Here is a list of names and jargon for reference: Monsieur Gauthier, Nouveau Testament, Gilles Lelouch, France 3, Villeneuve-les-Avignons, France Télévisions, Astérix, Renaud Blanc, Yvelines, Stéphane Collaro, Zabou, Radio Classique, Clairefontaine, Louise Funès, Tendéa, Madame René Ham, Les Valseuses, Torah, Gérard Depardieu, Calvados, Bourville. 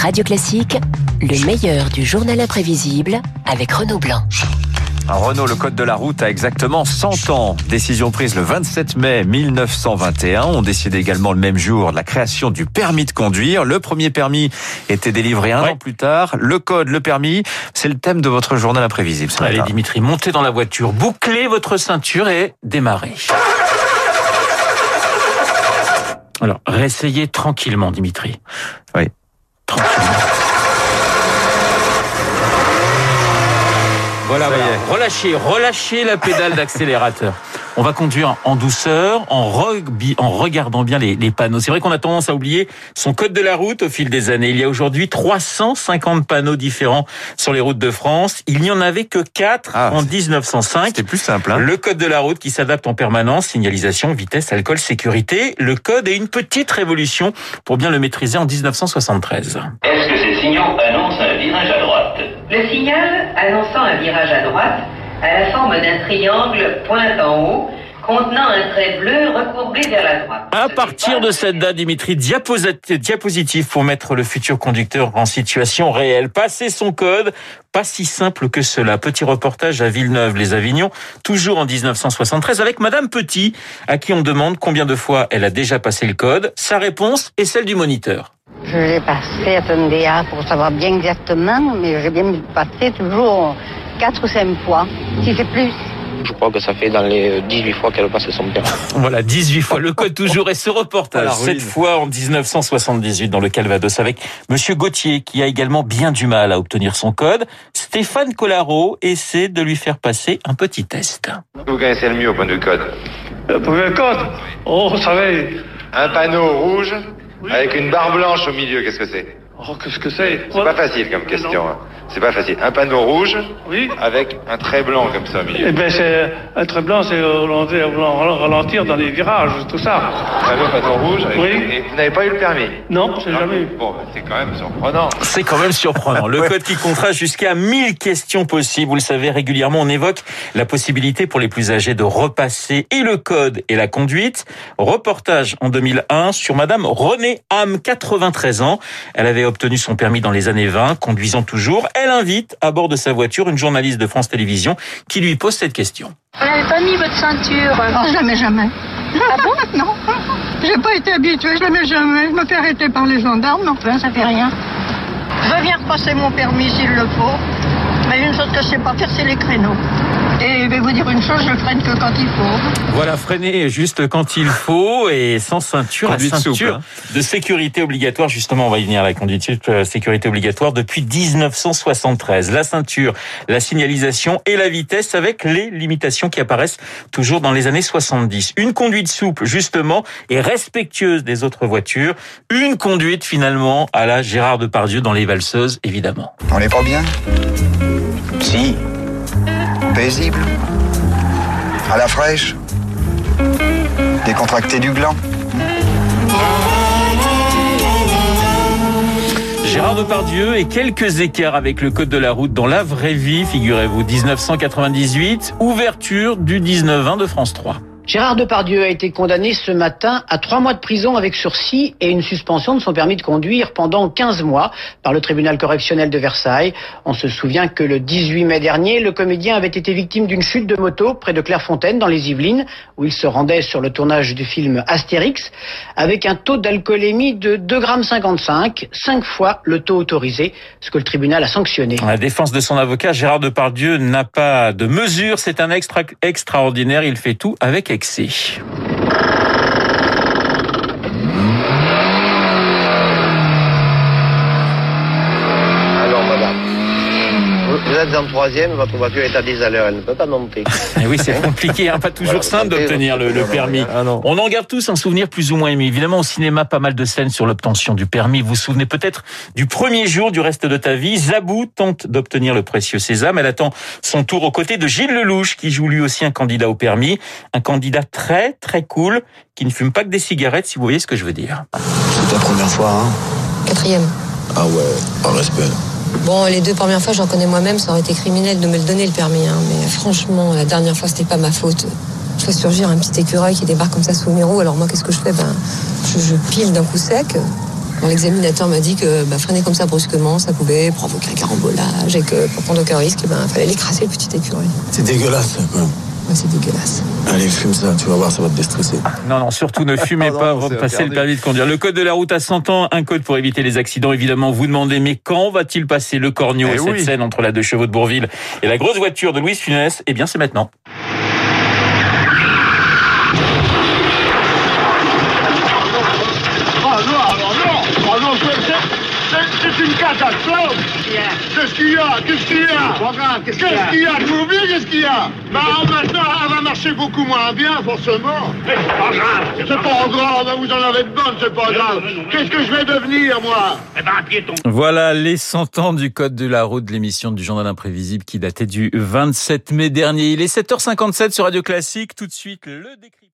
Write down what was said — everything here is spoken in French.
Radio Classique, le meilleur du journal imprévisible avec Renaud Blanc. Renaud, le code de la route a exactement 100 ans. Décision prise le 27 mai 1921. On décide également le même jour de la création du permis de conduire. Le premier permis était délivré un an plus tard. Le code, le permis, c'est le thème de votre journal imprévisible. Allez Dimitri, montez dans la voiture, bouclez votre ceinture et démarrez. Alors, réessayez tranquillement Dimitri. Oui. Tranquillement. Voilà. Relâchez la pédale d'accélérateur. On va conduire en douceur, en regardant bien les panneaux. C'est vrai qu'on a tendance à oublier son code de la route au fil des années. Il y a aujourd'hui 350 panneaux différents sur les routes de France. Il n'y en avait que 4 en 1905. C'était plus simple. Le code de la route qui s'adapte en permanence, signalisation, vitesse, alcool, sécurité. Le code est une petite révolution pour bien le maîtriser en 1973. Est-ce que ces signaux annoncent un virage à droite ? Le signal annonçant un virage à droite a la forme d'un triangle pointe en haut, contenant un trait bleu recourbé vers la droite. À partir de cette date, Dimitri, diapositive pour mettre le futur conducteur en situation réelle. Passer son code, pas si simple que cela. Petit reportage à Villeneuve-les-Avignons, toujours en 1973, avec Madame Petit, à qui on demande combien de fois elle a déjà passé le code. Sa réponse est celle du moniteur. Je l'ai passé à Tendéa pour savoir bien exactement, mais j'ai bien passé toujours 4 ou 5 fois, si c'est plus. Je crois que ça fait dans les 18 fois qu'elle passe son permis. Voilà, 18 fois, le code toujours. Et ce reportage, cette fois en 1978 dans le Calvados, avec Monsieur Gauthier, qui a également bien du mal à obtenir son code. Stéphane Collaro essaie de lui faire passer un petit test. Vous connaissez le mieux au point du code? Le premier code, on savait. Un panneau rouge avec une barre blanche au milieu, qu'est-ce que c'est ? Oh, qu'est-ce que c'est ? C'est pas facile comme question. C'est pas facile. Un panneau rouge avec un trait blanc comme ça au milieu. Eh bien, un trait blanc, c'est ralentir dans les virages, tout ça. Un panneau rouge avec... Et vous n'avez pas eu le permis ? Non, je n'ai jamais eu. Bon, c'est quand même surprenant. C'est quand même surprenant. Le code qui comptera jusqu'à 1000 questions possibles. Vous le savez, régulièrement, on évoque la possibilité pour les plus âgés de repasser et le code et la conduite. Reportage en 2001 sur Madame René Ham, 93 ans. Elle avait obtenu son permis dans les années 20, conduisant toujours. Elle invite à bord de sa voiture une journaliste de France Télévisions qui lui pose cette question. Vous n'avez pas mis votre ceinture? Oh, jamais. Ah bon? Non, j'ai pas été habituée, je ne l'ai jamais. Je me fais arrêter par les gendarmes, mais enfin, ça fait rien. Je veux bien repasser mon permis s'il le faut, mais une chose que je ne sais pas faire, c'est les créneaux. Et je vais vous dire une chose, je freine que quand il faut. Voilà, freiner juste quand il faut et sans ceinture. La ceinture de sécurité obligatoire, justement, on va y venir, la conduite sécurité obligatoire depuis 1973. La ceinture, la signalisation et la vitesse avec les limitations qui apparaissent toujours dans les années 70. Une conduite souple, justement, et respectueuse des autres voitures. Une conduite, finalement, à la Gérard Depardieu dans Les Valseuses, évidemment. On n'est pas bien ? Si. Paisible, à la fraîche, décontracté du gland. Gérard Depardieu et quelques écarts avec le code de la route dans la vraie vie, figurez-vous. 1998, ouverture du 19-20 de France 3. Gérard Depardieu a été condamné ce matin à 3 mois de prison avec sursis et une suspension de son permis de conduire pendant 15 mois par le tribunal correctionnel de Versailles. On se souvient que le 18 mai dernier, le comédien avait été victime d'une chute de moto près de Clairefontaine dans les Yvelines, où il se rendait sur le tournage du film Astérix, avec un taux d'alcoolémie de 2,55 g, 5 fois le taux autorisé, ce que le tribunal a sanctionné. La défense de son avocat, Gérard Depardieu, n'a pas de mesure. C'est un extraordinaire, il fait tout avec excès. Alors madame, vous êtes en 3e, votre voiture est à 10 à l'heure, elle ne peut pas monter. Et oui, c'est compliqué, pas toujours simple d'obtenir le permis. On en garde tous un souvenir plus ou moins ému. Évidemment, au cinéma, pas mal de scènes sur l'obtention du permis. Vous vous souvenez peut-être du premier jour du reste de ta vie. Zabou tente d'obtenir le précieux sésame. Elle attend son tour aux côtés de Gilles Lelouch, qui joue lui aussi un candidat au permis. Un candidat très, très cool, qui ne fume pas que des cigarettes, si vous voyez ce que je veux dire. C'est ta première fois, 4e. Ah ouais, par respect. Bon, les 2 premières fois, j'en connais moi-même, ça aurait été criminel de me le donner le permis. Mais franchement, la dernière fois, c'était pas ma faute. Je fais surgir un petit écureuil qui débarque comme ça sous mes roues. Alors moi, qu'est-ce que je fais ? Je pile d'un coup sec. Mon examinateur m'a dit que freiner comme ça brusquement, ça pouvait provoquer un carambolage et que pour prendre aucun risque, il fallait l'écraser, le petit écureuil. C'est dégueulasse, quoi. Ouais, c'est dégueulasse. Allez, fume ça, tu vas voir, ça va te déstresser. Non, non, surtout ne fumez pas avant de passer le permis de conduire. Le code de la route à 100 ans, un code pour éviter les accidents, évidemment. Vous demandez, mais quand va-t-il passer le corneau et cette scène entre la deux chevaux de Bourville et la grosse voiture de Louise Funès? Eh bien, c'est maintenant. C'est une catastrophe! Qu'est-ce qu'il y a? Qu'est-ce qu'il y a? Qu'est-ce qu'il y a? Tu oublies qu'est-ce qu'il y a? Bah, maintenant, elle va marcher beaucoup moins bien, forcément. Mais c'est pas grave. C'est pas grave, vous en avez de bonnes, c'est pas grave. Qu'est-ce que je vais devenir, moi? Eh ben, un piéton. Voilà les 100 ans du Code de la route de l'émission du Journal Imprévisible qui datait du 27 mai dernier. Il est 7h57 sur Radio Classique. Tout de suite, le décryptage.